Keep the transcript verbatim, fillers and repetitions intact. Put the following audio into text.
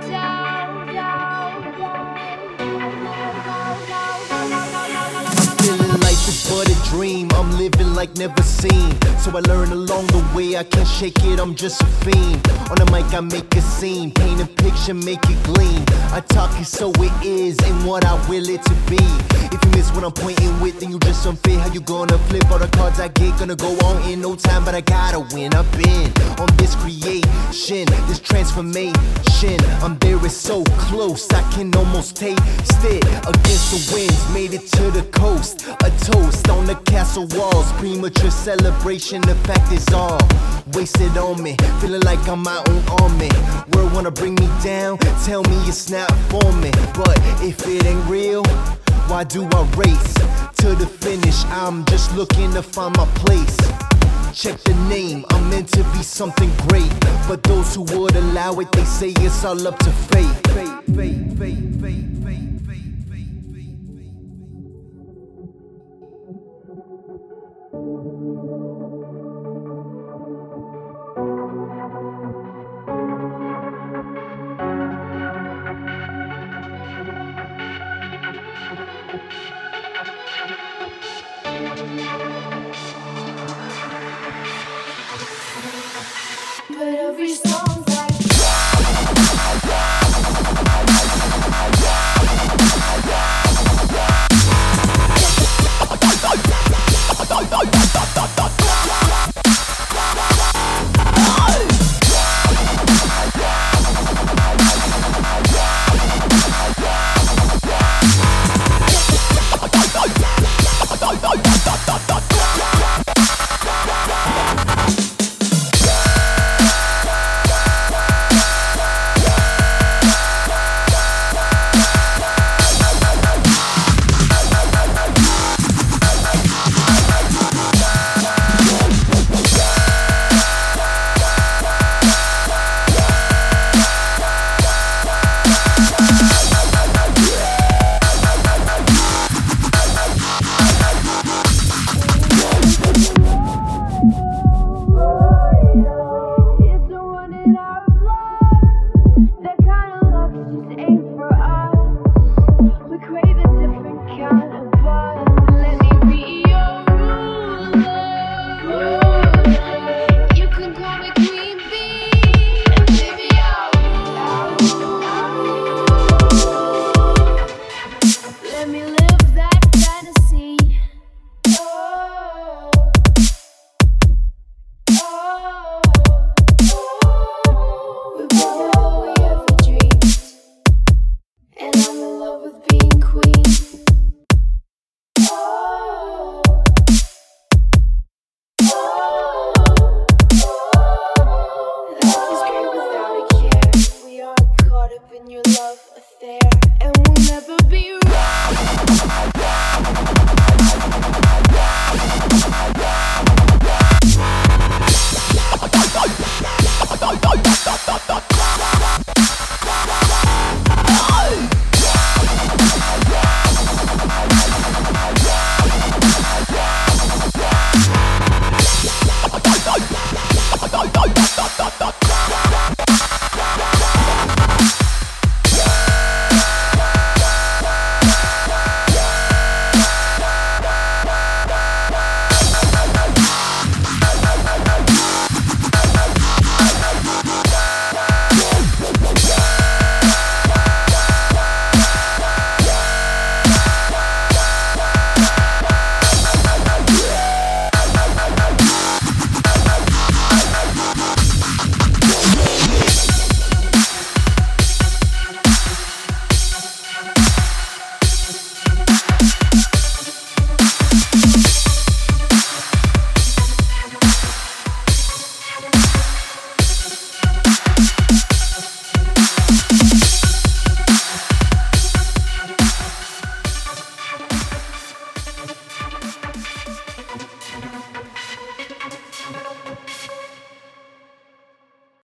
down, down, down, down, down, down. But a dream, I'm living like never seen. So I learn along the way, I can't shake it, I'm just a fiend. On the mic I make a scene, paint a picture, make it gleam. I talk it so it is, and what I will it to be. If you miss what I'm pointing with, then you just unfair. How you gonna flip all the cards I get? Gonna go on in no time, but I gotta win. I've been on this creation, this transformation. I'm there, it's so close, I can almost taste it. Against the winds, made it to the coast. A toast on the castle walls, premature celebration, the fact is all wasted on me, feeling like I'm my own army. World wanna bring me down, tell me it's not for me, but if it ain't real, why do I race to the finish? I'm just looking to find my place. Check the name, I'm meant to be something great, but those who would allow it, they say it's all up to fate. Fate, fate, fate, fate, fate. But every song